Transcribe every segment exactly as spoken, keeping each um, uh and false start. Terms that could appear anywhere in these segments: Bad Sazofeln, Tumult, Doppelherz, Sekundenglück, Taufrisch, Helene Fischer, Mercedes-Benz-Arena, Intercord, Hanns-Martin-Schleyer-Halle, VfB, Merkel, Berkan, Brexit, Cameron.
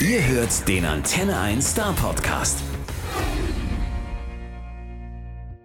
Ihr hört den Antenne eins Star Podcast.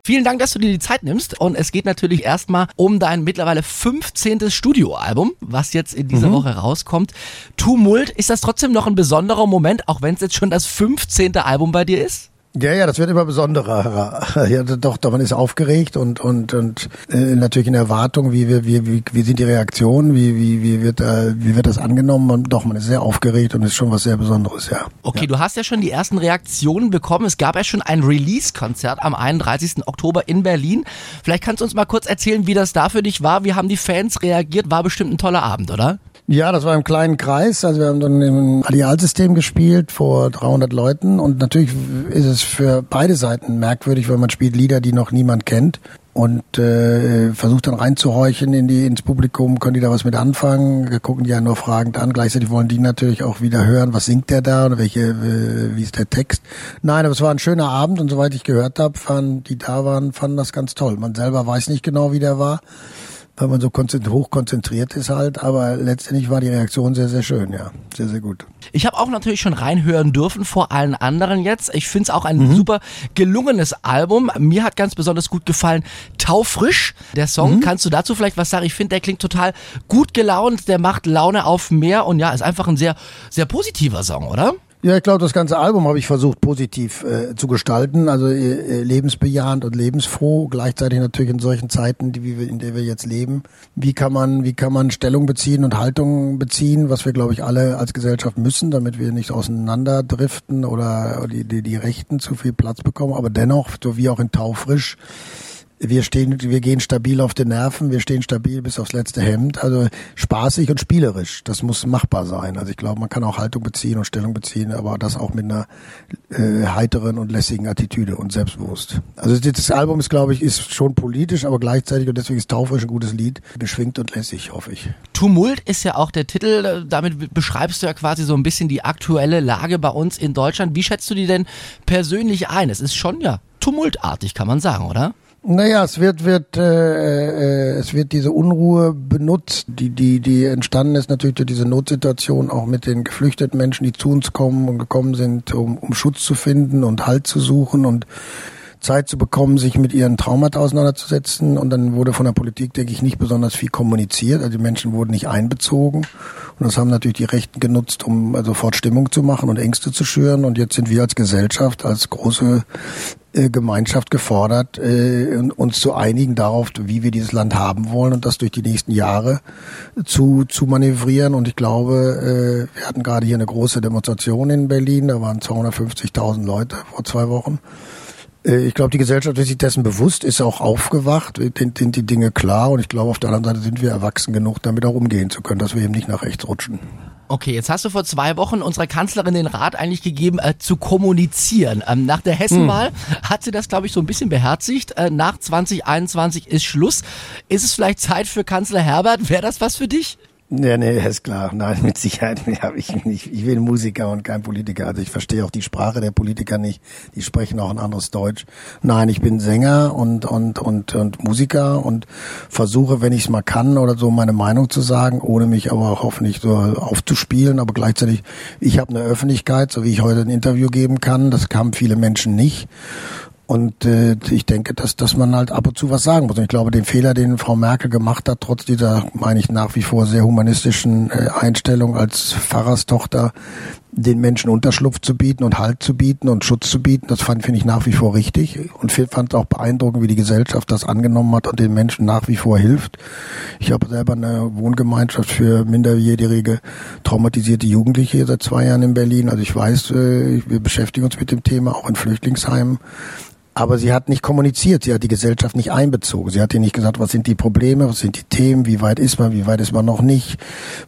Vielen Dank, dass du dir die Zeit nimmst, und es geht natürlich erstmal um dein mittlerweile fünfzehntes Studioalbum, was jetzt in dieser mhm. Woche rauskommt. Tumult, ist das trotzdem noch ein besonderer Moment, auch wenn es jetzt schon das fünfzehnte Album bei dir ist? Ja, ja, das wird immer besonderer. Ja, doch, doch, man ist aufgeregt und und und äh, natürlich in Erwartung, wie wir wie wie wie sind die Reaktionen, wie wie wie wird äh, wie wird das angenommen? Und doch, man ist sehr aufgeregt und ist schon was sehr Besonderes, ja. Okay, ja. Du hast ja schon die ersten Reaktionen bekommen. Es gab ja schon ein Release-Konzert am einunddreißigsten Oktober in Berlin. Vielleicht kannst du uns mal kurz erzählen, wie das da für dich war. Wie haben die Fans reagiert? War bestimmt ein toller Abend, oder? Ja, das war im kleinen Kreis, also wir haben dann im Allialsystem gespielt vor dreihundert Leuten, und natürlich ist es für beide Seiten merkwürdig, weil man spielt Lieder, die noch niemand kennt, und äh, versucht dann reinzuhorchen in die, ins Publikum, können die da was mit anfangen, wir gucken die ja nur fragend an, gleichzeitig wollen die natürlich auch wieder hören, was singt der da oder welche, äh, wie ist der Text. Nein, aber es war ein schöner Abend, und soweit ich gehört habe, fanden die da waren, fanden das ganz toll. Man selber weiß nicht genau, wie der war, weil man so konzentri- hoch konzentriert ist halt, aber letztendlich war die Reaktion sehr, sehr schön, ja, sehr, sehr gut. Ich habe auch natürlich schon reinhören dürfen vor allen anderen jetzt. Ich finde es auch ein mhm. super gelungenes Album. Mir hat ganz besonders gut gefallen Taufrisch, der Song. Mhm. Kannst du dazu vielleicht was sagen? Ich finde, der klingt total gut gelaunt, der macht Laune auf mehr, und ja, ist einfach ein sehr, sehr positiver Song, oder? Ja, ich glaube, das ganze Album habe ich versucht positiv äh, zu gestalten, also äh, lebensbejahend und lebensfroh, gleichzeitig natürlich in solchen Zeiten, die, wie wir, in der wir jetzt leben. Wie kann man, wie kann man Stellung beziehen und Haltung beziehen, was wir, glaube ich, alle als Gesellschaft müssen, damit wir nicht auseinanderdriften oder die, die, die Rechten zu viel Platz bekommen, aber dennoch, so wie auch in Taufrisch, Wir stehen, wir gehen stabil auf den Nerven, wir stehen stabil bis aufs letzte Hemd, also spaßig und spielerisch, das muss machbar sein. Also ich glaube, man kann auch Haltung beziehen und Stellung beziehen, aber das auch mit einer äh, heiteren und lässigen Attitüde und selbstbewusst. Also das Album ist, glaube ich, ist schon politisch, aber gleichzeitig, und deswegen ist Taufrisch ein gutes Lied, beschwingt und lässig, hoffe ich. Tumult ist ja auch der Titel, damit beschreibst du ja quasi so ein bisschen die aktuelle Lage bei uns in Deutschland. Wie schätzt du die denn persönlich ein? Es ist schon ja tumultartig, kann man sagen, oder? Naja, es wird wird äh, äh, es wird diese Unruhe benutzt, die die die entstanden ist natürlich durch diese Notsituation auch mit den geflüchteten Menschen, die zu uns kommen und gekommen sind, um, um Schutz zu finden und Halt zu suchen und Zeit zu bekommen, sich mit ihren Traumata auseinanderzusetzen. Und dann wurde von der Politik, denke ich, nicht besonders viel kommuniziert. Also die Menschen wurden nicht einbezogen. Und das haben natürlich die Rechten genutzt, um sofort Stimmung zu machen und Ängste zu schüren. Und jetzt sind wir als Gesellschaft, als große äh, Gemeinschaft gefordert, äh, uns zu einigen darauf, wie wir dieses Land haben wollen und das durch die nächsten Jahre zu, zu manövrieren. Und ich glaube, äh, wir hatten gerade hier eine große Demonstration in Berlin. Da waren zweihundertfünfzigtausend Leute vor zwei Wochen. Ich glaube, die Gesellschaft ist sich dessen bewusst, ist auch aufgewacht, sind die Dinge klar, und ich glaube, auf der anderen Seite sind wir erwachsen genug, damit auch umgehen zu können, dass wir eben nicht nach rechts rutschen. Okay, jetzt hast du vor zwei Wochen unserer Kanzlerin den Rat eigentlich gegeben, äh, zu kommunizieren. Ähm, nach der Hessenwahl hm. hat sie das, glaube ich, so ein bisschen beherzigt. Äh, nach zwanzig einundzwanzig ist Schluss. Ist es vielleicht Zeit für Kanzler Herbert? Wäre das was für dich? Ja, nee, ist klar. Nein, mit Sicherheit habe ich nicht. Ich bin Musiker und kein Politiker. Also ich verstehe auch die Sprache der Politiker nicht. Die sprechen auch ein anderes Deutsch. Nein, ich bin Sänger und und und und Musiker und versuche, wenn ich es mal kann oder so, meine Meinung zu sagen, ohne mich aber auch hoffentlich so aufzuspielen. Aber gleichzeitig, ich habe eine Öffentlichkeit, so wie ich heute ein Interview geben kann. Das kamen viele Menschen nicht. Und äh, ich denke, dass dass man halt ab und zu was sagen muss. Und ich glaube, den Fehler, den Frau Merkel gemacht hat, trotz dieser, meine ich, nach wie vor sehr humanistischen äh, Einstellung als Pfarrerstochter, den Menschen Unterschlupf zu bieten und Halt zu bieten und Schutz zu bieten, das fand finde ich nach wie vor richtig, und fand auch beeindruckend, wie die Gesellschaft das angenommen hat und den Menschen nach wie vor hilft. Ich habe selber eine Wohngemeinschaft für minderjährige traumatisierte Jugendliche seit zwei Jahren in Berlin. Also ich weiß, wir beschäftigen uns mit dem Thema auch in Flüchtlingsheimen. Aber sie hat nicht kommuniziert, sie hat die Gesellschaft nicht einbezogen. Sie hat ihr nicht gesagt, was sind die Probleme, was sind die Themen, wie weit ist man, wie weit ist man noch nicht,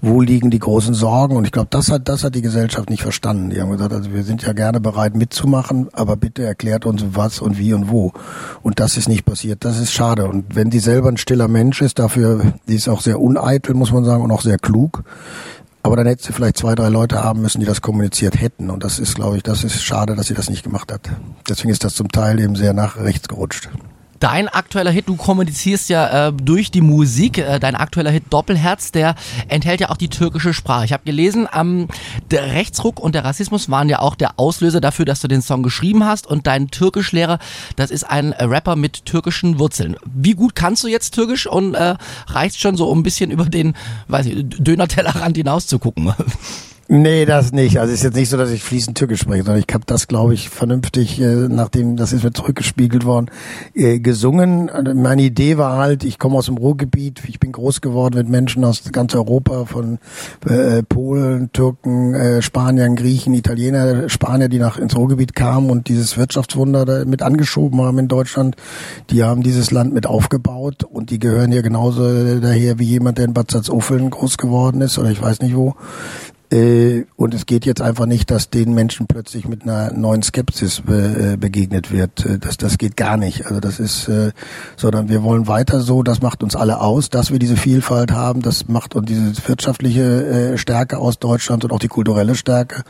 wo liegen die großen Sorgen. Und ich glaube, das hat das hat die Gesellschaft nicht verstanden. Die haben gesagt, also wir sind ja gerne bereit mitzumachen, aber bitte erklärt uns, was und wie und wo. Und das ist nicht passiert, das ist schade. Und wenn sie selber ein stiller Mensch ist, dafür, die ist auch sehr uneitel, muss man sagen, und auch sehr klug. Aber dann hätte sie vielleicht zwei, drei Leute haben müssen, die das kommuniziert hätten. Und das ist, glaube ich, das ist schade, dass sie das nicht gemacht hat. Deswegen ist das zum Teil eben sehr nach rechts gerutscht. Dein aktueller Hit, du kommunizierst ja äh, durch die Musik, äh, dein aktueller Hit Doppelherz, der enthält ja auch die türkische Sprache. Ich habe gelesen, ähm, der Rechtsruck und der Rassismus waren ja auch der Auslöser dafür, dass du den Song geschrieben hast, und dein Türkischlehrer, das ist ein Rapper mit türkischen Wurzeln. Wie gut kannst du jetzt Türkisch, und äh, reicht's schon so, um ein bisschen über den, weiß ich, Döner-Tellerrand hinaus zu gucken? Nee, das nicht. Also es ist jetzt nicht so, dass ich fließend Türkisch spreche, sondern ich habe das, glaube ich, vernünftig, äh, nachdem das ist mir zurückgespiegelt worden, äh, gesungen. Also meine Idee war halt, ich komme aus dem Ruhrgebiet, ich bin groß geworden mit Menschen aus ganz Europa, von äh, Polen, Türken, äh, Spaniern, Griechen, Italiener, Spanier, die nach ins Ruhrgebiet kamen und dieses Wirtschaftswunder da mit angeschoben haben in Deutschland. Die haben dieses Land mit aufgebaut, und die gehören hier genauso daher wie jemand, der in Bad Sazofeln groß geworden ist oder ich weiß nicht wo. Und es geht jetzt einfach nicht, dass den Menschen plötzlich mit einer neuen Skepsis be- begegnet wird. Das, das geht gar nicht. Also das ist, sondern wir wollen weiter so, das macht uns alle aus, dass wir diese Vielfalt haben, das macht uns diese wirtschaftliche Stärke aus Deutschland und auch die kulturelle Stärke.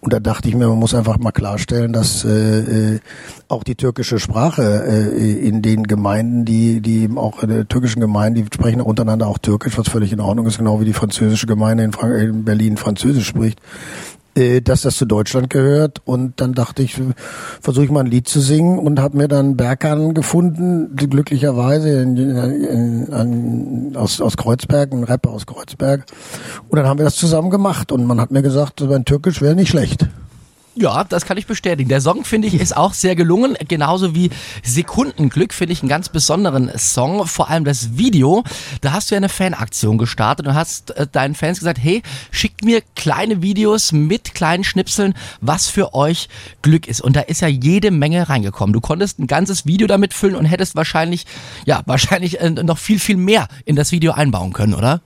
Und da dachte ich mir, man muss einfach mal klarstellen, dass äh, auch die türkische Sprache äh, in den Gemeinden, die die eben auch in der türkischen Gemeinden, die sprechen untereinander auch Türkisch, was völlig in Ordnung ist, genau wie die französische Gemeinde in, Frank- in Berlin Französisch spricht, äh, dass das zu Deutschland gehört. Und dann dachte ich, versuche ich mal ein Lied zu singen, und habe mir dann Berkan gefunden, glücklicherweise in, in, in, aus, aus Kreuzberg, ein Rapper aus Kreuzberg. Und dann haben wir das zusammen gemacht, und man hat mir gesagt, mein Türkisch wäre nicht schlecht. Ja, das kann ich bestätigen. Der Song, finde ich, ist auch sehr gelungen. Genauso wie Sekundenglück, finde ich einen ganz besonderen Song. Vor allem das Video. Da hast du ja eine Fanaktion gestartet und hast deinen Fans gesagt, hey, schickt mir kleine Videos mit kleinen Schnipseln, was für euch Glück ist. Und da ist ja jede Menge reingekommen. Du konntest ein ganzes Video damit füllen und hättest wahrscheinlich, ja, wahrscheinlich noch viel, viel mehr in das Video einbauen können, oder?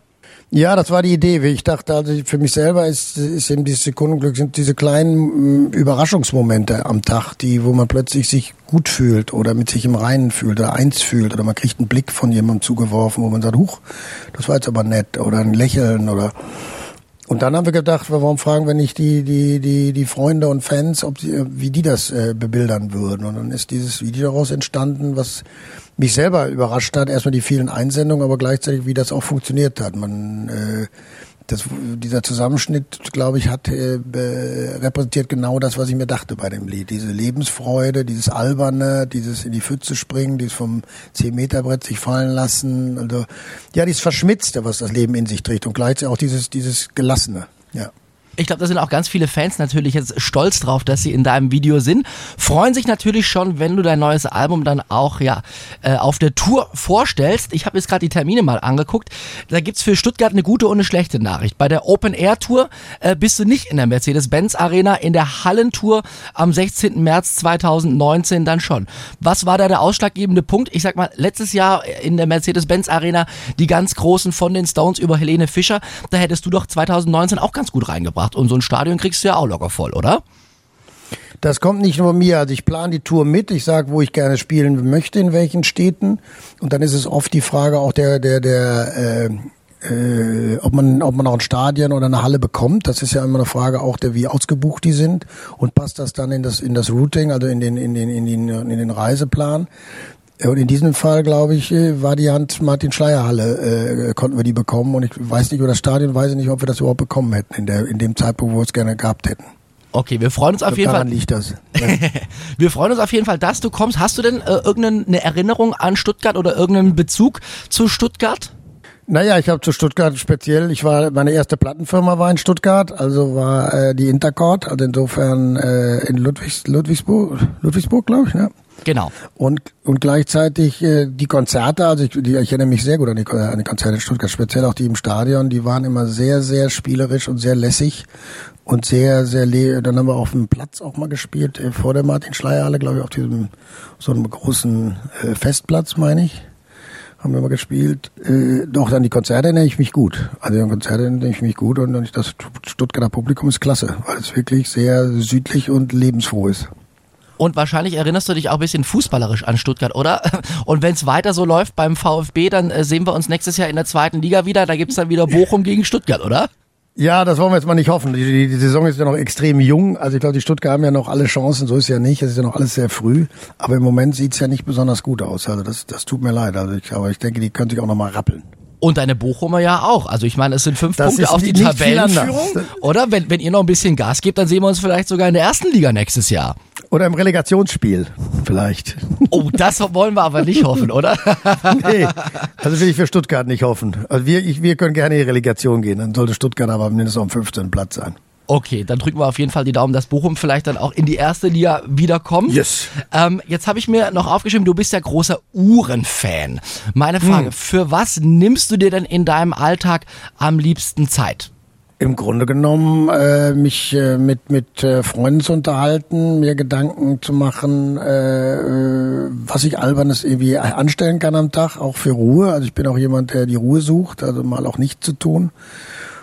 Ja, das war die Idee. Ich dachte, also für mich selber ist, ist eben dieses Sekundenglück, sind diese kleinen Überraschungsmomente am Tag, die, wo man plötzlich sich gut fühlt oder mit sich im Reinen fühlt oder eins fühlt, oder man kriegt einen Blick von jemandem zugeworfen, wo man sagt, huch, das war jetzt aber nett, oder ein Lächeln oder. Und dann haben wir gedacht, warum fragen wir nicht die die die die Freunde und Fans, ob sie, wie die das äh, bebildern würden. Und dann ist dieses Video daraus entstanden, was mich selber überrascht hat. Erstmal die vielen Einsendungen, aber gleichzeitig, wie das auch funktioniert hat. Man äh, das, dieser Zusammenschnitt, glaube ich, hat äh, repräsentiert genau das, was ich mir dachte bei dem Lied. Diese Lebensfreude, dieses Alberne, dieses in die Pfütze springen, dieses vom zehn-Meter-Brett sich fallen lassen. Also ja, dieses Verschmitzte, was das Leben in sich trägt, und gleichzeitig auch dieses, dieses Gelassene. Ja. Ich glaube, da sind auch ganz viele Fans natürlich jetzt stolz drauf, dass sie in deinem Video sind. Freuen sich natürlich schon, wenn du dein neues Album dann auch ja äh, auf der Tour vorstellst. Ich habe jetzt gerade die Termine mal angeguckt. Da gibt's für Stuttgart eine gute und eine schlechte Nachricht. Bei der Open-Air-Tour äh, bist du nicht in der Mercedes-Benz-Arena, in der Hallentour am sechzehnten März zweitausendneunzehn dann schon. Was war da der ausschlaggebende Punkt? Ich sag mal, letztes Jahr in der Mercedes-Benz-Arena die ganz Großen, von den Stones über Helene Fischer, da hättest du doch zweitausendneunzehn auch ganz gut reingebracht. Und so ein Stadion kriegst du ja auch locker voll, oder? Das kommt nicht nur mir. Also ich plane die Tour mit. Ich sage, wo ich gerne spielen möchte, in welchen Städten. Und dann ist es oft die Frage auch der, der, der, äh, äh, ob man, ob man auch ein Stadion oder eine Halle bekommt. Das ist ja immer eine Frage auch der, wie ausgebucht die sind. Und passt das dann in das, in das Routing, also in den, in den, in den, in den Reiseplan? Und in diesem Fall, glaube ich, war die Hanns-Martin-Schleyer-Halle, äh, konnten wir die bekommen. Und ich weiß nicht, über das Stadion weiß ich nicht, ob wir das überhaupt bekommen hätten, in, der, in dem Zeitpunkt, wo wir es gerne gehabt hätten. Okay, wir freuen uns auf jeden Fall. Daran liegt das. Wir freuen uns auf jeden Fall, dass du kommst. Hast du denn äh, irgendeine Erinnerung an Stuttgart oder irgendeinen Bezug zu Stuttgart? Naja, ich habe zu Stuttgart speziell, ich war, meine erste Plattenfirma war in Stuttgart, also war äh, die Intercord, also insofern äh, in Ludwigs, Ludwigsburg, Ludwigsburg, glaube ich, ne? Genau. Und und gleichzeitig äh, die Konzerte, also ich, die, ich erinnere mich sehr gut an die, an die Konzerte in Stuttgart, speziell auch die im Stadion, die waren immer sehr, sehr spielerisch und sehr lässig und sehr, sehr le- dann haben wir auf dem Platz auch mal gespielt, äh, vor der Martin-Schleyer-Halle, glaube ich, auf diesem, so einem großen äh, Festplatz, meine ich, haben wir mal gespielt. Äh, doch, an die Konzerte erinnere ich mich gut. Also an Konzerte erinnere ich mich gut, und das Stuttgarter Publikum ist klasse, weil es wirklich sehr südlich und lebensfroh ist. Und wahrscheinlich erinnerst du dich auch ein bisschen fußballerisch an Stuttgart, oder? Und wenn es weiter so läuft beim VfB, dann sehen wir uns nächstes Jahr in der zweiten Liga wieder. Da gibt es dann wieder Bochum gegen Stuttgart, oder? Ja, das wollen wir jetzt mal nicht hoffen. Die, die, die Saison ist ja noch extrem jung. Also ich glaube, die Stuttgarter haben ja noch alle Chancen. So ist ja nicht. Es ist ja noch alles sehr früh. Aber im Moment sieht's ja nicht besonders gut aus. Also das, das tut mir leid. Also ich, aber ich denke, die können sich auch noch mal rappeln. Und deine Bochumer ja auch. Also ich meine, es sind fünf das Punkte auf die Tabellenführung. Oder wenn, wenn ihr noch ein bisschen Gas gebt, dann sehen wir uns vielleicht sogar in der ersten Liga nächstes Jahr. Oder im Relegationsspiel vielleicht. Oh, das wollen wir aber nicht hoffen, oder? Nee, das will ich für Stuttgart nicht hoffen. Also wir, ich, wir können gerne in die Relegation gehen. Dann sollte Stuttgart aber mindestens auf dem fünfzehnten Platz sein. Okay, dann drücken wir auf jeden Fall die Daumen, dass Bochum vielleicht dann auch in die erste Liga wiederkommt. Yes. Ähm, jetzt habe ich mir noch aufgeschrieben, du bist ja großer Uhrenfan. Meine Frage, hm. für was nimmst du dir denn in deinem Alltag am liebsten Zeit? Im Grunde genommen äh, mich äh, mit mit äh, Freunden zu unterhalten, mir Gedanken zu machen, äh, was ich Albernes irgendwie anstellen kann am Tag, auch für Ruhe. Also ich bin auch jemand, der die Ruhe sucht, also mal auch nichts zu tun.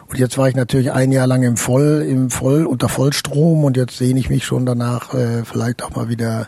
Und jetzt war ich natürlich ein Jahr lang im Voll, im Voll, unter Vollstrom und jetzt sehne ich mich schon danach, äh, vielleicht auch mal wieder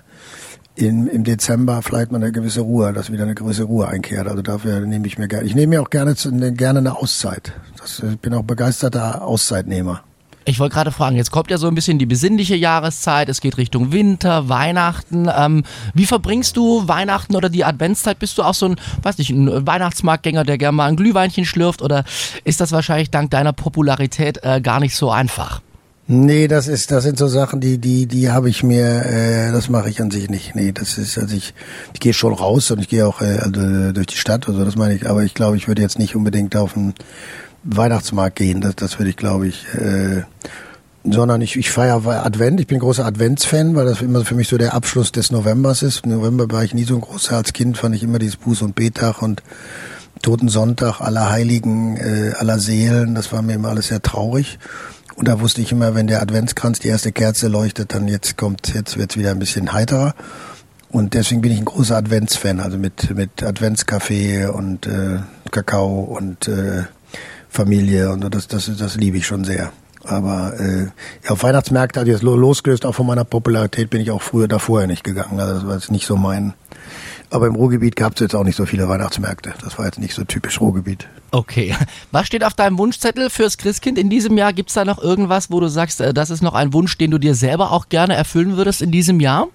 in, im Dezember, vielleicht mal eine gewisse Ruhe, dass wieder eine gewisse Ruhe einkehrt. Also dafür nehme ich mir gerne, ich nehme mir auch gerne, gerne eine Auszeit. Das, ich bin auch begeisterter Auszeitnehmer. Ich wollte gerade fragen, jetzt kommt ja so ein bisschen die besinnliche Jahreszeit, es geht Richtung Winter, Weihnachten. Ähm, wie verbringst du Weihnachten oder die Adventszeit? Bist du auch so ein, weiß nicht, ein Weihnachtsmarktgänger, der gerne mal ein Glühweinchen schlürft? Oder ist das wahrscheinlich dank deiner Popularität äh, gar nicht so einfach? Nee, das ist, das sind so Sachen, die, die, die habe ich mir, äh, das mache ich an sich nicht. Nee, das ist, also ich, ich gehe schon raus und ich gehe auch äh, also durch die Stadt oder so, das meine ich. Aber ich glaube, ich würde jetzt nicht unbedingt auf einen Weihnachtsmarkt gehen, das, das würde ich, glaube ich, äh, sondern ich, ich feiere Advent, ich bin großer Adventsfan, weil das immer für mich so der Abschluss des Novembers ist. Im November war ich nie so ein großer, als Kind fand ich immer dieses Buß- und Betag und Totensonntag, aller Heiligen, äh, aller Seelen, das war mir immer alles sehr traurig. Und da wusste ich immer, wenn der Adventskranz die erste Kerze leuchtet, dann jetzt kommt, jetzt wird's wieder ein bisschen heiterer. Und deswegen bin ich ein großer Adventsfan, also mit, mit Adventskaffee und äh, Kakao und äh, Familie und das, das, das liebe ich schon sehr. Aber äh, ja, auf Weihnachtsmärkte, also jetzt losgelöst auch von meiner Popularität, bin ich auch früher davor nicht gegangen. Also das war jetzt nicht so mein. Aber im Ruhrgebiet gab es jetzt auch nicht so viele Weihnachtsmärkte. Das war jetzt nicht so typisch Ruhrgebiet. Okay. Was steht auf deinem Wunschzettel fürs Christkind in diesem Jahr? Gibt's da noch irgendwas, wo du sagst, das ist noch ein Wunsch, den du dir selber auch gerne erfüllen würdest in diesem Jahr?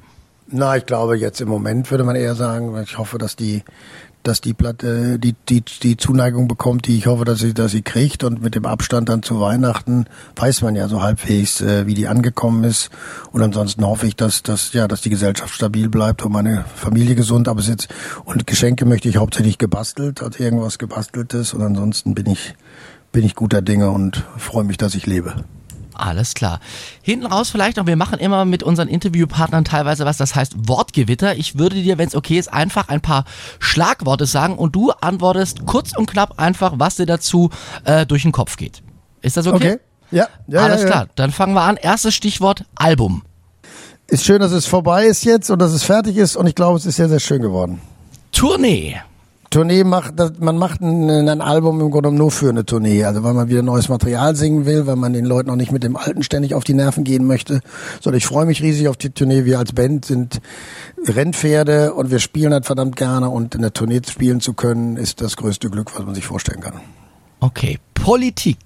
Na, ich glaube jetzt im Moment würde man eher sagen, ich hoffe, dass die dass die Platte die die die Zuneigung bekommt, die ich hoffe, dass sie dass sie kriegt und mit dem Abstand dann zu Weihnachten weiß man ja so halbwegs, äh, wie die angekommen ist und ansonsten hoffe ich, dass dass ja, dass die Gesellschaft stabil bleibt und meine Familie gesund, aber es jetzt und Geschenke möchte ich hauptsächlich gebastelt, also irgendwas gebasteltes und ansonsten bin ich bin ich guter Dinge und freue mich, dass ich lebe. Alles klar. Hinten raus vielleicht noch, wir machen immer mit unseren Interviewpartnern teilweise was, das heißt Wortgewitter. Ich würde dir, wenn es okay ist, einfach ein paar Schlagworte sagen und du antwortest kurz und knapp einfach, was dir dazu äh, durch den Kopf geht. Ist das okay? Okay. Ja. ja Alles ja, ja. klar, dann fangen wir an. Erstes Stichwort, Album. Ist schön, dass es vorbei ist jetzt und dass es fertig ist und ich glaube, es ist sehr, sehr schön geworden. Tournee. Tournee macht, man macht ein, ein Album im Grunde nur für eine Tournee, also weil man wieder neues Material singen will, weil man den Leuten auch nicht mit dem Alten ständig auf die Nerven gehen möchte, sondern ich freue mich riesig auf die Tournee, wir als Band sind Rennpferde und wir spielen halt verdammt gerne und in der Tournee spielen zu können, ist das größte Glück, was man sich vorstellen kann. Okay, Politik.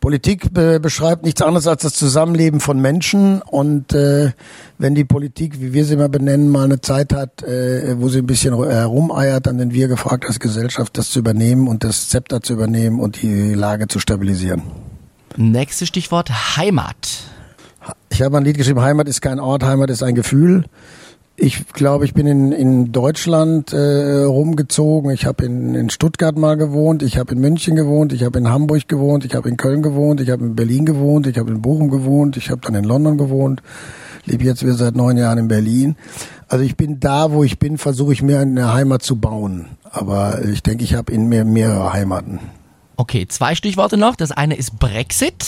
Politik be- beschreibt nichts anderes als das Zusammenleben von Menschen und äh, wenn die Politik, wie wir sie immer benennen, mal eine Zeit hat, äh, wo sie ein bisschen herumeiert, dann sind wir gefragt als Gesellschaft, das zu übernehmen und das Zepter zu übernehmen und die Lage zu stabilisieren. Nächstes Stichwort, Heimat. Ich habe ein Lied geschrieben, Heimat ist kein Ort, Heimat ist ein Gefühl. Ich glaube, ich bin in, in Deutschland äh, rumgezogen. Ich habe in, in Stuttgart mal gewohnt, ich habe in München gewohnt, ich habe in Hamburg gewohnt, ich habe in Köln gewohnt, ich habe in Berlin gewohnt, ich habe in Bochum gewohnt, ich habe dann in London gewohnt, lebe jetzt wieder seit neun Jahren in Berlin. Also ich bin da, wo ich bin, versuche ich mir eine Heimat zu bauen. Aber ich denke, ich habe in mir mehrere Heimaten. Okay, zwei Stichworte noch. Das eine ist Brexit.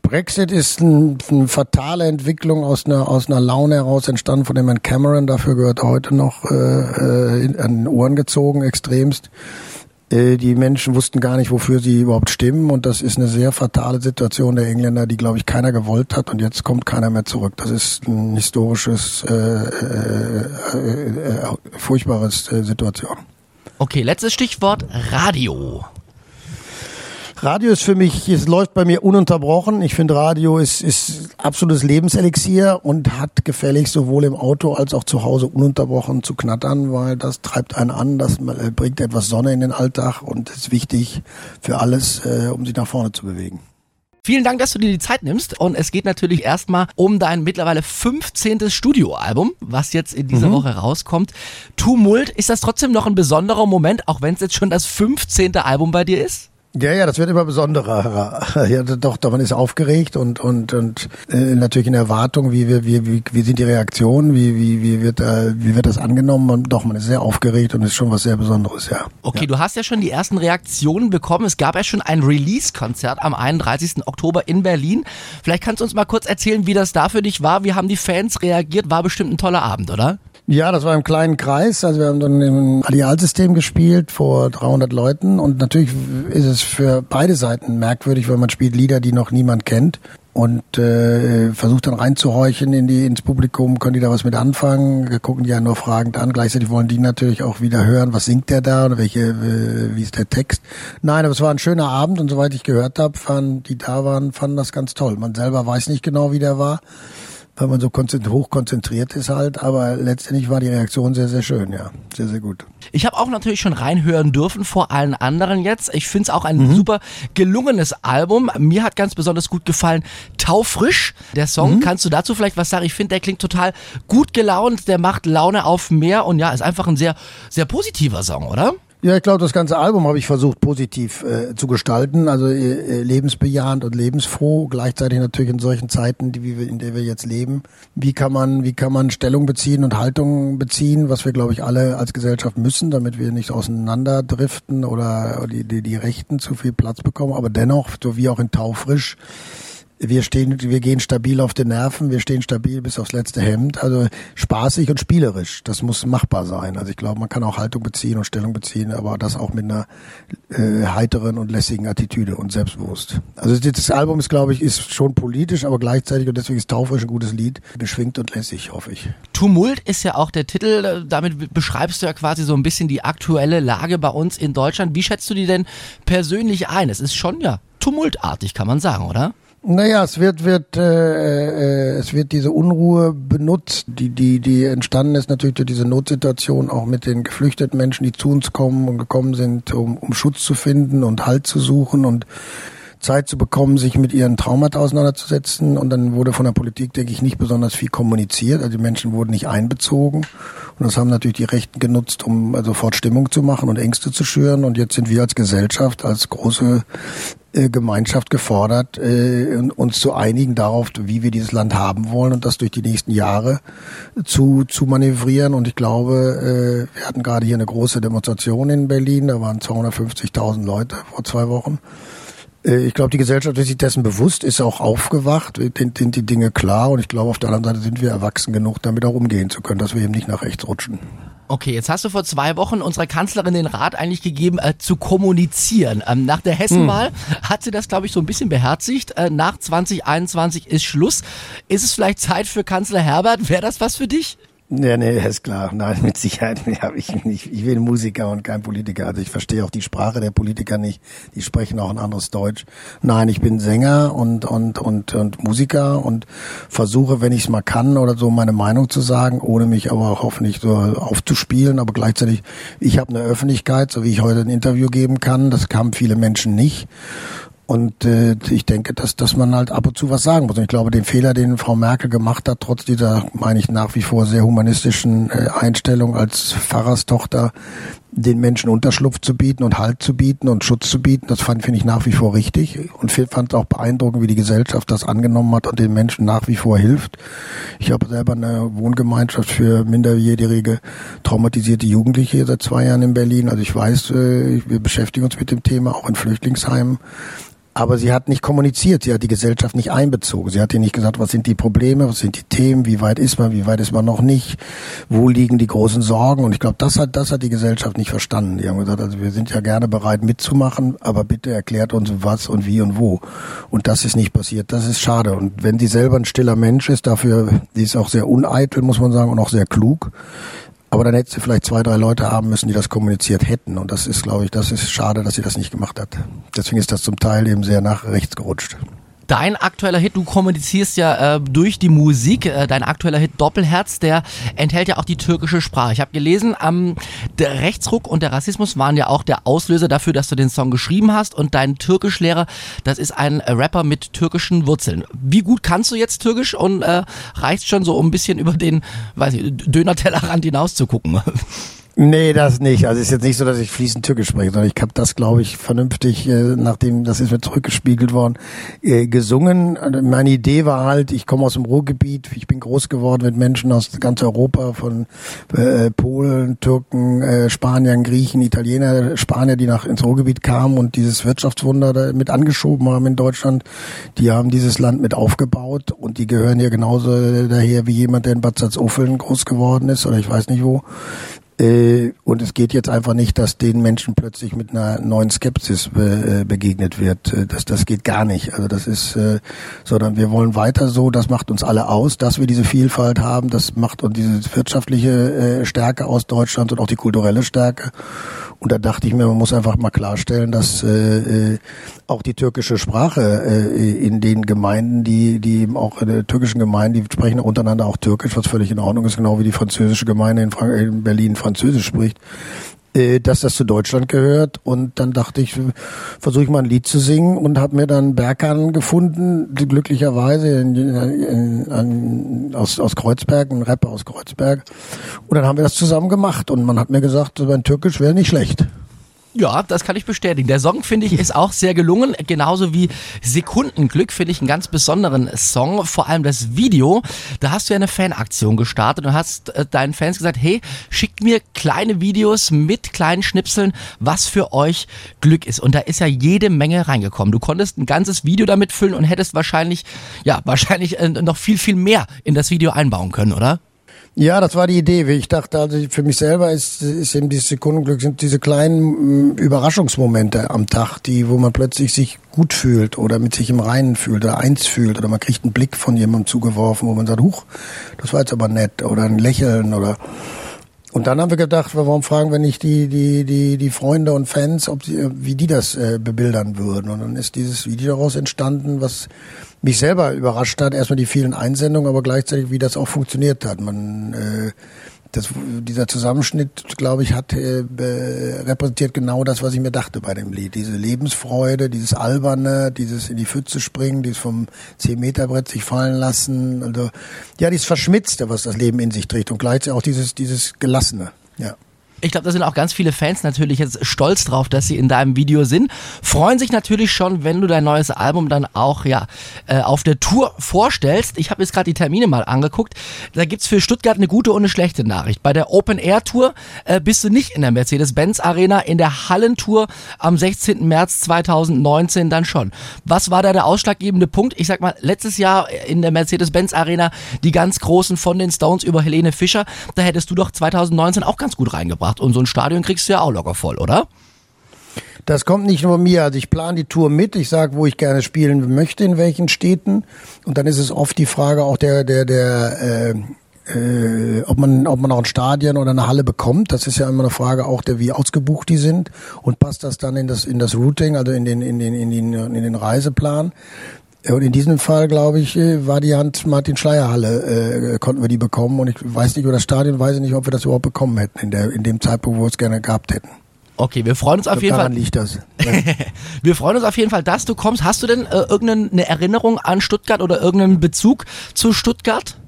Brexit ist ein, eine fatale Entwicklung aus einer, aus einer Laune heraus entstanden, von dem Herrn Cameron, dafür gehört heute noch äh, in, an den Ohren gezogen, extremst. Äh, die Menschen wussten gar nicht, wofür sie überhaupt stimmen und das ist eine sehr fatale Situation der Engländer, die, glaube ich, keiner gewollt hat und jetzt kommt keiner mehr zurück. Das ist ein historisches, äh, äh, äh, furchtbares äh, Situation. Okay, letztes Stichwort, Radio. Radio ist für mich, es läuft bei mir ununterbrochen. Ich finde, Radio ist, ist absolutes Lebenselixier und hat gefällig sowohl im Auto als auch zu Hause ununterbrochen zu knattern, weil das treibt einen an, das bringt etwas Sonne in den Alltag und ist wichtig für alles, äh, um sich nach vorne zu bewegen. Vielen Dank, dass du dir die Zeit nimmst, und es geht natürlich erstmal um dein mittlerweile fünfzehntes Studioalbum, was jetzt in dieser mhm. Woche rauskommt. Tumult, ist das trotzdem noch ein besonderer Moment, auch wenn es jetzt schon das fünfzehnte Album bei dir ist? Ja, ja, das wird immer besonderer. Ja, doch, doch, man ist aufgeregt und und und äh, natürlich in Erwartung, wie wir wie wie wie sind die Reaktionen, wie wie wie wird äh, wie wird das angenommen? Und doch, man ist sehr aufgeregt und ist schon was sehr Besonderes, ja. Okay, ja. Du hast ja schon die ersten Reaktionen bekommen. Es gab ja schon ein Release-Konzert am einunddreißigsten Oktober in Berlin. Vielleicht kannst du uns mal kurz erzählen, wie das da für dich war. Wie haben die Fans reagiert? War bestimmt ein toller Abend, oder? Ja, das war im kleinen Kreis. Also wir haben dann im Allialsystem gespielt vor dreihundert Leuten und natürlich ist es für beide Seiten merkwürdig, weil man spielt Lieder, die noch niemand kennt und äh, versucht dann reinzuhorchen in die ins Publikum, können die da was mit anfangen? Wir gucken die ja nur fragend an. Gleichzeitig wollen die natürlich auch wieder hören, was singt der da oder welche, äh, wie ist der Text? Nein, aber es war ein schöner Abend und soweit ich gehört habe, fanden die da waren, fanden das ganz toll. Man selber weiß nicht genau, wie der war, weil man so konzentri- hoch konzentriert ist halt, aber letztendlich war die Reaktion sehr, sehr schön, ja, sehr, sehr gut. Ich habe auch natürlich schon reinhören dürfen vor allen anderen jetzt. Ich finde es auch ein mhm. super gelungenes Album. Mir hat ganz besonders gut gefallen Taufrisch, der Song. Mhm. Kannst du dazu vielleicht was sagen? Ich finde, der klingt total gut gelaunt, der macht Laune auf mehr und ja, ist einfach ein sehr, sehr positiver Song, oder? Ja, ich glaube, das ganze Album habe ich versucht positiv äh, zu gestalten, also äh, lebensbejahend und lebensfroh, gleichzeitig natürlich in solchen Zeiten, die, wie wir, in der wir jetzt leben. Wie kann man, wie kann man Stellung beziehen und Haltung beziehen, was wir, glaube ich, alle als Gesellschaft müssen, damit wir nicht auseinanderdriften oder die, die, die Rechten zu viel Platz bekommen, aber dennoch, so wie auch in Taufrisch, Wir stehen, wir gehen stabil auf den Nerven, wir stehen stabil bis aufs letzte Hemd, also spaßig und spielerisch, das muss machbar sein. Also ich glaube, man kann auch Haltung beziehen und Stellung beziehen, aber das auch mit einer äh, heiteren und lässigen Attitüde und selbstbewusst. Also das Album ist, glaube ich, ist schon politisch, aber gleichzeitig, und deswegen ist Taufrisch ein gutes Lied, beschwingt und lässig, hoffe ich. Tumult ist ja auch der Titel, damit beschreibst du ja quasi so ein bisschen die aktuelle Lage bei uns in Deutschland. Wie schätzt du die denn persönlich ein? Es ist schon ja tumultartig, kann man sagen, oder? Naja, es wird wird äh, äh, es wird diese Unruhe benutzt, die die die entstanden ist natürlich durch diese Notsituation auch mit den geflüchteten Menschen, die zu uns kommen und gekommen sind, um, um Schutz zu finden und Halt zu suchen und Zeit zu bekommen, sich mit ihren Traumata auseinanderzusetzen. Und dann wurde von der Politik, denke ich, nicht besonders viel kommuniziert. Also die Menschen wurden nicht einbezogen. Und das haben natürlich die Rechten genutzt, um sofort Stimmung zu machen und Ängste zu schüren. Und jetzt sind wir als Gesellschaft, als große Gemeinschaft gefordert, uns zu einigen darauf, wie wir dieses Land haben wollen und das durch die nächsten Jahre zu zu manövrieren. Und ich glaube, wir hatten gerade hier eine große Demonstration in Berlin. Da waren zweihundertfünfzigtausend Leute vor zwei Wochen. Ich glaube, die Gesellschaft ist sich dessen bewusst, ist auch aufgewacht, sind die Dinge klar und ich glaube, auf der anderen Seite sind wir erwachsen genug, damit auch umgehen zu können, dass wir eben nicht nach rechts rutschen. Okay, jetzt hast du vor zwei Wochen unserer Kanzlerin den Rat eigentlich gegeben, äh, zu kommunizieren. Ähm, nach der Hessenwahl hm. hat sie das, glaube ich, so ein bisschen beherzigt. Äh, nach zwanzig einundzwanzig ist Schluss. Ist es vielleicht Zeit für Kanzler Herbert? Wäre das was für dich? Ja, nee, ist klar. Nein, mit Sicherheit habe ich nicht. Ich will Musiker und kein Politiker. Also ich verstehe auch die Sprache der Politiker nicht. Die sprechen auch ein anderes Deutsch. Nein, ich bin Sänger und und und und Musiker und versuche, wenn ich es mal kann oder so, meine Meinung zu sagen, ohne mich aber hoffentlich so aufzuspielen. Aber gleichzeitig, ich habe eine Öffentlichkeit, so wie ich heute ein Interview geben kann. Das kamen viele Menschen nicht. Und äh, ich denke, dass dass man halt ab und zu was sagen muss. Und ich glaube, den Fehler, den Frau Merkel gemacht hat, trotz dieser, meine ich, nach wie vor sehr humanistischen äh, Einstellung als Pfarrerstochter, den Menschen Unterschlupf zu bieten und Halt zu bieten und Schutz zu bieten, das fand finde ich nach wie vor richtig und fand auch beeindruckend, wie die Gesellschaft das angenommen hat und den Menschen nach wie vor hilft. Ich habe selber eine Wohngemeinschaft für minderjährige, traumatisierte Jugendliche seit zwei Jahren in Berlin. Also ich weiß, wir beschäftigen uns mit dem Thema auch in Flüchtlingsheimen. Aber sie hat nicht kommuniziert, sie hat die Gesellschaft nicht einbezogen. Sie hat ihr nicht gesagt, was sind die Probleme, was sind die Themen, wie weit ist man, wie weit ist man noch nicht, wo liegen die großen Sorgen. Und ich glaube, das hat das hat die Gesellschaft nicht verstanden. Die haben gesagt, also wir sind ja gerne bereit mitzumachen, aber bitte erklärt uns was und wie und wo. Und das ist nicht passiert, das ist schade. Und wenn sie selber ein stiller Mensch ist, dafür, sie ist auch sehr uneitel, muss man sagen, und auch sehr klug, Aber dann hättest du vielleicht zwei, drei Leute haben müssen, die das kommuniziert hätten. Und das ist, glaube ich, das ist schade, dass sie das nicht gemacht hat. Deswegen ist das zum Teil eben sehr nach rechts gerutscht. Dein aktueller Hit, du kommunizierst ja äh, durch die Musik, äh, dein aktueller Hit Doppelherz, der enthält ja auch die türkische Sprache. Ich habe gelesen, ähm, der Rechtsruck und der Rassismus waren ja auch der Auslöser dafür, dass du den Song geschrieben hast, und dein Türkischlehrer, das ist ein äh, Rapper mit türkischen Wurzeln. Wie gut kannst du jetzt Türkisch, und äh, reicht schon so, um ein bisschen über den, weiß ich, Döner-Tellerrand hinaus zu gucken? Nee, das nicht. Also es ist jetzt nicht so, dass ich fließend Türkisch spreche, sondern ich habe das, glaube ich, vernünftig, äh, nachdem das ist mir zurückgespiegelt worden, äh, gesungen. Also meine Idee war halt, ich komme aus dem Ruhrgebiet, ich bin groß geworden mit Menschen aus ganz Europa, von äh, Polen, Türken, äh, Spaniern, Griechen, Italiener, Spanier, die nach ins Ruhrgebiet kamen und dieses Wirtschaftswunder da mit angeschoben haben in Deutschland. Die haben dieses Land mit aufgebaut, und die gehören ja genauso daher wie jemand, der in Bad Sazofeln groß geworden ist oder ich weiß nicht wo. Und es geht jetzt einfach nicht, dass den Menschen plötzlich mit einer neuen Skepsis be- begegnet wird. Das, das geht gar nicht. Also das ist, äh, sondern wir wollen weiter so, das macht uns alle aus, dass wir diese Vielfalt haben, das macht uns diese wirtschaftliche äh, Stärke aus Deutschland und auch die kulturelle Stärke. Und da dachte ich mir, man muss einfach mal klarstellen, dass äh, auch die türkische Sprache äh, in den Gemeinden, die die eben auch in der türkischen Gemeinden, die sprechen untereinander auch Türkisch, was völlig in Ordnung ist, genau wie die französische Gemeinde in, Frank- in Berlin Französisch spricht, dass das zu Deutschland gehört. Und dann dachte ich, versuche ich mal ein Lied zu singen, und habe mir dann Berkan gefunden, glücklicherweise in, in, in, aus, aus Kreuzberg, ein Rapper aus Kreuzberg. Und dann haben wir das zusammen gemacht, und man hat mir gesagt, mein Türkisch wäre nicht schlecht. Ja, das kann ich bestätigen. Der Song, finde ich, ist auch sehr gelungen. Genauso wie Sekundenglück, finde ich einen ganz besonderen Song. Vor allem das Video. Da hast du ja eine Fanaktion gestartet und hast deinen Fans gesagt, hey, schickt mir kleine Videos mit kleinen Schnipseln, was für euch Glück ist. Und da ist ja jede Menge reingekommen. Du konntest ein ganzes Video damit füllen und hättest wahrscheinlich, ja, wahrscheinlich noch viel, viel mehr in das Video einbauen können, oder? Ja, das war die Idee. Ich dachte, also für mich selber ist, ist eben dieses Sekundenglück, sind diese kleinen Überraschungsmomente am Tag, die, wo man plötzlich sich gut fühlt oder mit sich im Reinen fühlt oder eins fühlt, oder man kriegt einen Blick von jemandem zugeworfen, wo man sagt, huch, das war jetzt aber nett, oder ein Lächeln oder. Und dann haben wir gedacht, warum fragen wir nicht die die die die Freunde und Fans, ob sie, wie die das äh, bebildern würden. Und dann ist dieses Video daraus entstanden, was mich selber überrascht hat. Erstmal die vielen Einsendungen, aber gleichzeitig, wie das auch funktioniert hat. Man äh, das, dieser Zusammenschnitt, glaube ich, hat äh, repräsentiert genau das, was ich mir dachte bei dem Lied. Diese Lebensfreude, dieses Alberne, dieses in die Pfütze springen, dieses vom zehn-Meter-Brett sich fallen lassen. Also ja, dieses Verschmitzte, was das Leben in sich trägt, und gleichzeitig auch dieses dieses Gelassene. Ja. Ich glaube, da sind auch ganz viele Fans natürlich jetzt stolz drauf, dass sie in deinem Video sind. Freuen sich natürlich schon, wenn du dein neues Album dann auch ja äh, auf der Tour vorstellst. Ich habe jetzt gerade die Termine mal angeguckt. Da gibt's für Stuttgart eine gute und eine schlechte Nachricht. Bei der Open-Air-Tour äh, bist du nicht in der Mercedes-Benz-Arena, in der Hallentour am sechzehnten März zweitausendneunzehn dann schon. Was war da der ausschlaggebende Punkt? Ich sag mal, letztes Jahr in der Mercedes-Benz-Arena die ganz Großen, von den Stones über Helene Fischer. Da hättest du doch zweitausendneunzehn auch ganz gut reingebracht. Und so ein Stadion kriegst du ja auch locker voll, oder? Das kommt nicht nur mir. Also ich plane die Tour mit. Ich sage, wo ich gerne spielen möchte, in welchen Städten. Und dann ist es oft die Frage auch der, der, der, äh, Äh, ob man ob man auch ein Stadion oder eine Halle bekommt, das ist ja immer eine Frage auch der, wie ausgebucht die sind, und passt das dann in das in das Routing, also in den in den in den in den Reiseplan. Und in diesem Fall, glaube ich, war die Hanns-Martin-Schleyer-Halle, äh, konnten wir die bekommen, und ich weiß nicht, über das Stadion weiß ich nicht, ob wir das überhaupt bekommen hätten in der in dem Zeitpunkt, wo wir es gerne gehabt hätten. Okay, wir freuen uns auf jeden Fall. Daran liegt das. Wir freuen uns auf jeden Fall, dass du kommst. Hast du denn äh, irgendeine Erinnerung an Stuttgart oder irgendeinen Bezug zu Stuttgart?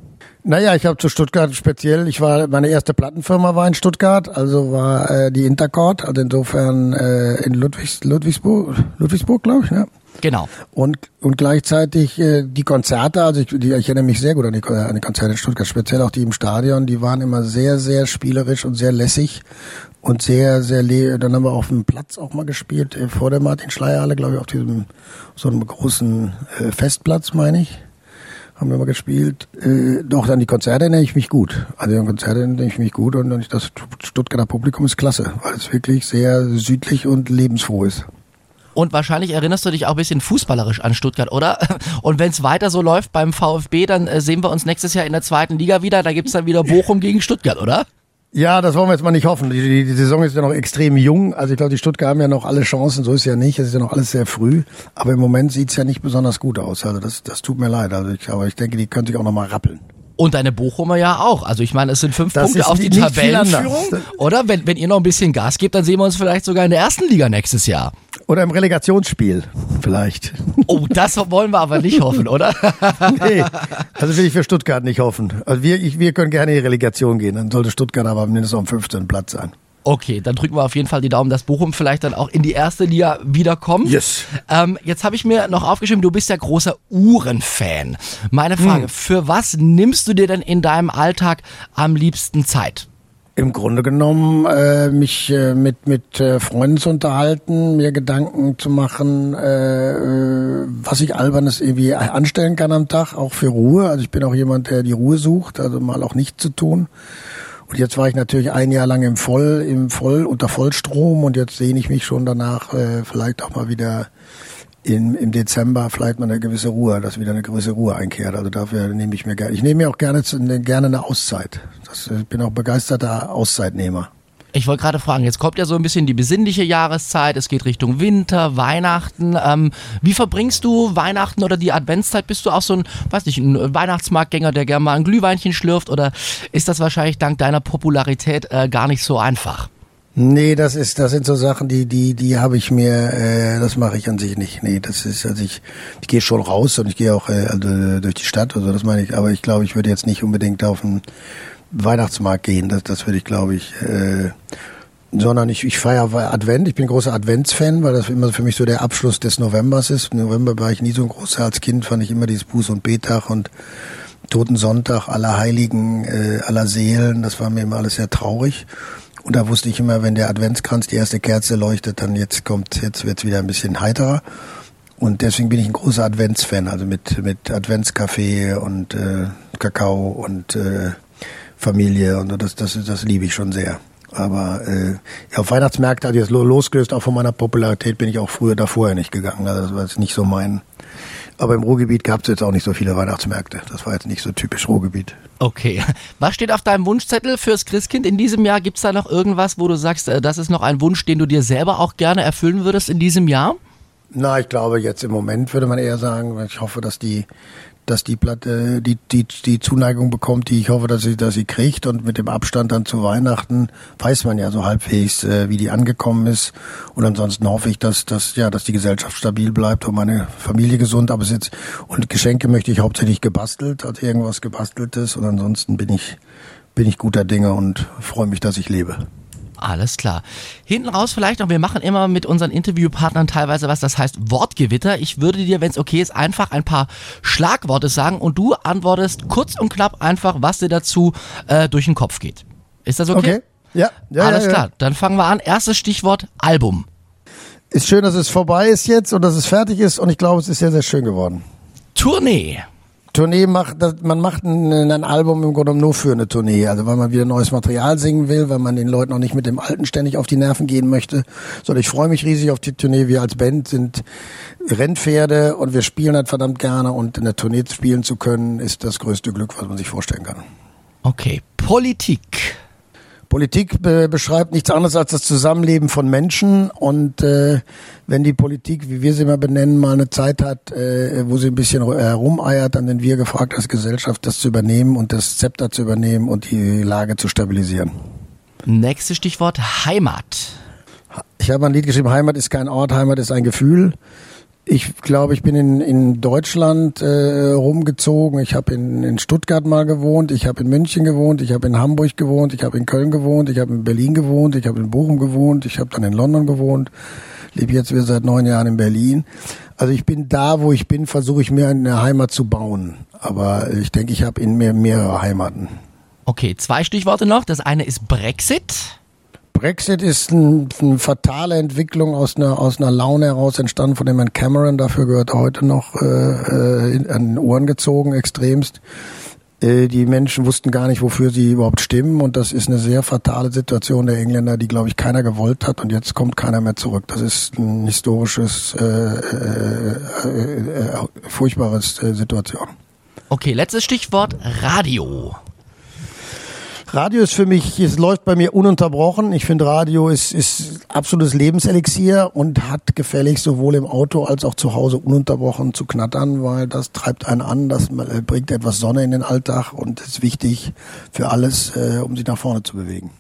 Naja, ich habe zu Stuttgart speziell, ich war, meine erste Plattenfirma war in Stuttgart, also war äh, die Intercord, also insofern äh, in Ludwigs, Ludwigsburg, Ludwigsburg, glaube ich, ne? Genau. Und und gleichzeitig äh, die Konzerte, also ich, die, ich erinnere mich sehr gut an die, an die Konzerte in Stuttgart, speziell auch die im Stadion, die waren immer sehr, sehr spielerisch und sehr lässig und sehr, sehr, le- dann haben wir auf dem Platz auch mal gespielt, äh, vor der Martin-Schleyer-Halle, glaube ich, auf diesem, so einem großen äh, Festplatz, meine ich. Haben wir mal gespielt. Äh, doch, an die Konzerte erinnere ich mich gut. Also an Konzerte erinnere ich mich gut, und das Stuttgarter Publikum ist klasse, weil es wirklich sehr südlich und lebensfroh ist. Und wahrscheinlich erinnerst du dich auch ein bisschen fußballerisch an Stuttgart, oder? Und wenn es weiter so läuft beim VfB, dann sehen wir uns nächstes Jahr in der zweiten Liga wieder. Da gibt's dann wieder Bochum gegen Stuttgart, oder? Ja, das wollen wir jetzt mal nicht hoffen. Die, die, die Saison ist ja noch extrem jung. Also ich glaube, die Stuttgarter haben ja noch alle Chancen. So ist ja nicht. Es ist ja noch alles sehr früh. Aber im Moment sieht's ja nicht besonders gut aus. Also das, das tut mir leid. Also ich, aber ich denke, die können sich auch noch mal rappeln. Und deine Bochumer ja auch. Also ich meine, es sind fünf das Punkte auf die Tabellenführung. Oder wenn, wenn ihr noch ein bisschen Gas gebt, dann sehen wir uns vielleicht sogar in der ersten Liga nächstes Jahr. Oder im Relegationsspiel vielleicht. Oh, das wollen wir aber nicht hoffen, oder? Nee, also will ich für Stuttgart nicht hoffen. Also wir, ich, wir können gerne in die Relegation gehen. Dann sollte Stuttgart aber mindestens auf dem fünfzehnten Platz sein. Okay, dann drücken wir auf jeden Fall die Daumen, dass Bochum vielleicht dann auch in die erste Liga wiederkommt. Yes. Ähm, jetzt habe ich mir noch aufgeschrieben, du bist ja großer Uhrenfan. Meine Frage, hm. für was nimmst du dir denn in deinem Alltag am liebsten Zeit? Im Grunde genommen äh, mich äh, mit mit äh, Freunden zu unterhalten, mir Gedanken zu machen, äh, was ich Albernes irgendwie anstellen kann am Tag, auch für Ruhe. Also ich bin auch jemand, der die Ruhe sucht, also mal auch nichts zu tun. Und jetzt war ich natürlich ein Jahr lang im Voll, im Voll, unter Vollstrom und jetzt sehne ich mich schon danach, äh, vielleicht auch mal wieder in, im Dezember, vielleicht mal eine gewisse Ruhe, dass wieder eine gewisse Ruhe einkehrt. Also dafür nehme ich mir gerne, ich nehme mir auch gerne, gerne eine Auszeit. Das, ich bin auch begeisterter Auszeitnehmer. Ich wollte gerade fragen, jetzt kommt ja so ein bisschen die besinnliche Jahreszeit, es geht Richtung Winter, Weihnachten. Ähm, wie verbringst du Weihnachten oder die Adventszeit? Bist du auch so ein, weiß nicht, ein Weihnachtsmarktgänger, der gerne mal ein Glühweinchen schlürft? Oder ist das wahrscheinlich dank deiner Popularität äh, gar nicht so einfach? Nee, das ist, das sind so Sachen, die, die, die habe ich mir, äh, das mache ich an sich nicht. Nee, das ist, also ich, ich gehe schon raus und ich gehe auch äh, also durch die Stadt oder so, das meine ich. Aber ich glaube, ich würde jetzt nicht unbedingt auf einen Weihnachtsmarkt gehen, das, das würde ich, glaube ich, äh, sondern ich, ich feiere Advent, ich bin großer Adventsfan, weil das immer für mich so der Abschluss des Novembers ist. Im November war ich nie so ein großer, als Kind fand ich immer dieses Buß- und Betag und Totensonntag, aller Heiligen, äh, aller Seelen, das war mir immer alles sehr traurig. Und da wusste ich immer, wenn der Adventskranz, die erste Kerze leuchtet, dann jetzt kommt, jetzt wird's wieder ein bisschen heiterer. Und deswegen bin ich ein großer Adventsfan, also mit, mit Adventskaffee und äh, Kakao und äh, Familie und das, das, das liebe ich schon sehr. Aber äh, ja, auf Weihnachtsmärkte, also jetzt losgelöst auch von meiner Popularität, bin ich auch früher da vorher nicht gegangen. Also das war jetzt nicht so mein. Aber im Ruhrgebiet gab es jetzt auch nicht so viele Weihnachtsmärkte. Das war jetzt nicht so typisch Ruhrgebiet. Okay. Was steht auf deinem Wunschzettel fürs Christkind in diesem Jahr? Gibt es da noch irgendwas, wo du sagst, das ist noch ein Wunsch, den du dir selber auch gerne erfüllen würdest in diesem Jahr? Na, ich glaube jetzt im Moment würde man eher sagen, ich hoffe, dass die dass die Platte die die die Zuneigung bekommt, die ich hoffe, dass sie dass sie kriegt und mit dem Abstand dann zu Weihnachten weiß man ja so halbwegs, äh, wie die angekommen ist und ansonsten hoffe ich, dass dass ja, dass die Gesellschaft stabil bleibt und meine Familie gesund, aber es jetzt und Geschenke möchte ich hauptsächlich gebastelt, also irgendwas gebasteltes und ansonsten bin ich bin ich guter Dinge und freue mich, dass ich lebe. Alles klar. Hinten raus vielleicht noch, wir machen immer mit unseren Interviewpartnern teilweise was, das heißt Wortgewitter. Ich würde dir, wenn es okay ist, einfach ein paar Schlagworte sagen und du antwortest kurz und knapp einfach, was dir dazu äh, durch den Kopf geht. Ist das okay? Okay. Ja. ja Alles ja, ja. klar. Dann fangen wir an. Erstes Stichwort, Album. Ist schön, dass es vorbei ist jetzt und dass es fertig ist und ich glaube, es ist sehr, sehr schön geworden. Tournee. Tournee macht, man macht ein, ein Album im Grunde nur für eine Tournee, also weil man wieder neues Material singen will, weil man den Leuten auch nicht mit dem Alten ständig auf die Nerven gehen möchte, sondern ich freue mich riesig auf die Tournee, wir als Band sind Rennpferde und wir spielen halt verdammt gerne und in der Tournee spielen zu können, ist das größte Glück, was man sich vorstellen kann. Okay, Politik. Politik be- beschreibt nichts anderes als das Zusammenleben von Menschen und äh, wenn die Politik, wie wir sie immer benennen, mal eine Zeit hat, äh, wo sie ein bisschen herumeiert, dann sind wir gefragt als Gesellschaft, das zu übernehmen und das Zepter zu übernehmen und die Lage zu stabilisieren. Nächstes Stichwort, Heimat. Ich habe ein Lied geschrieben, Heimat ist kein Ort, Heimat ist ein Gefühl. Ich glaube, ich bin in, in Deutschland äh, rumgezogen. Ich habe in, in Stuttgart mal gewohnt, ich habe in München gewohnt, ich habe in Hamburg gewohnt, ich habe in Köln gewohnt, ich habe in Berlin gewohnt, ich habe in Bochum gewohnt, ich habe dann in London gewohnt, lebe jetzt wieder seit neun Jahren in Berlin. Also ich bin da, wo ich bin, versuche ich mir eine Heimat zu bauen. Aber ich denke, ich habe in mir mehrere Heimaten. Okay, zwei Stichworte noch. Das eine ist Brexit. Brexit ist ein, eine fatale Entwicklung aus einer, aus einer Laune heraus entstanden, von dem Herrn Cameron, dafür gehört heute noch äh, in, an Ohren gezogen, extremst. Äh, die Menschen wussten gar nicht, wofür sie überhaupt stimmen und das ist eine sehr fatale Situation der Engländer, die, glaube ich, keiner gewollt hat und jetzt kommt keiner mehr zurück. Das ist ein historisches, äh, äh, äh, furchtbares äh, Situation. Okay, letztes Stichwort Radio. Radio ist für mich, es läuft bei mir ununterbrochen. Ich finde, Radio ist, ist absolutes Lebenselixier und hat gefälligst sowohl im Auto als auch zu Hause ununterbrochen zu knattern, weil das treibt einen an, das bringt etwas Sonne in den Alltag und ist wichtig für alles, äh, um sich nach vorne zu bewegen.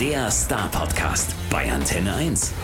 Der Star-Podcast bei Antenne eins.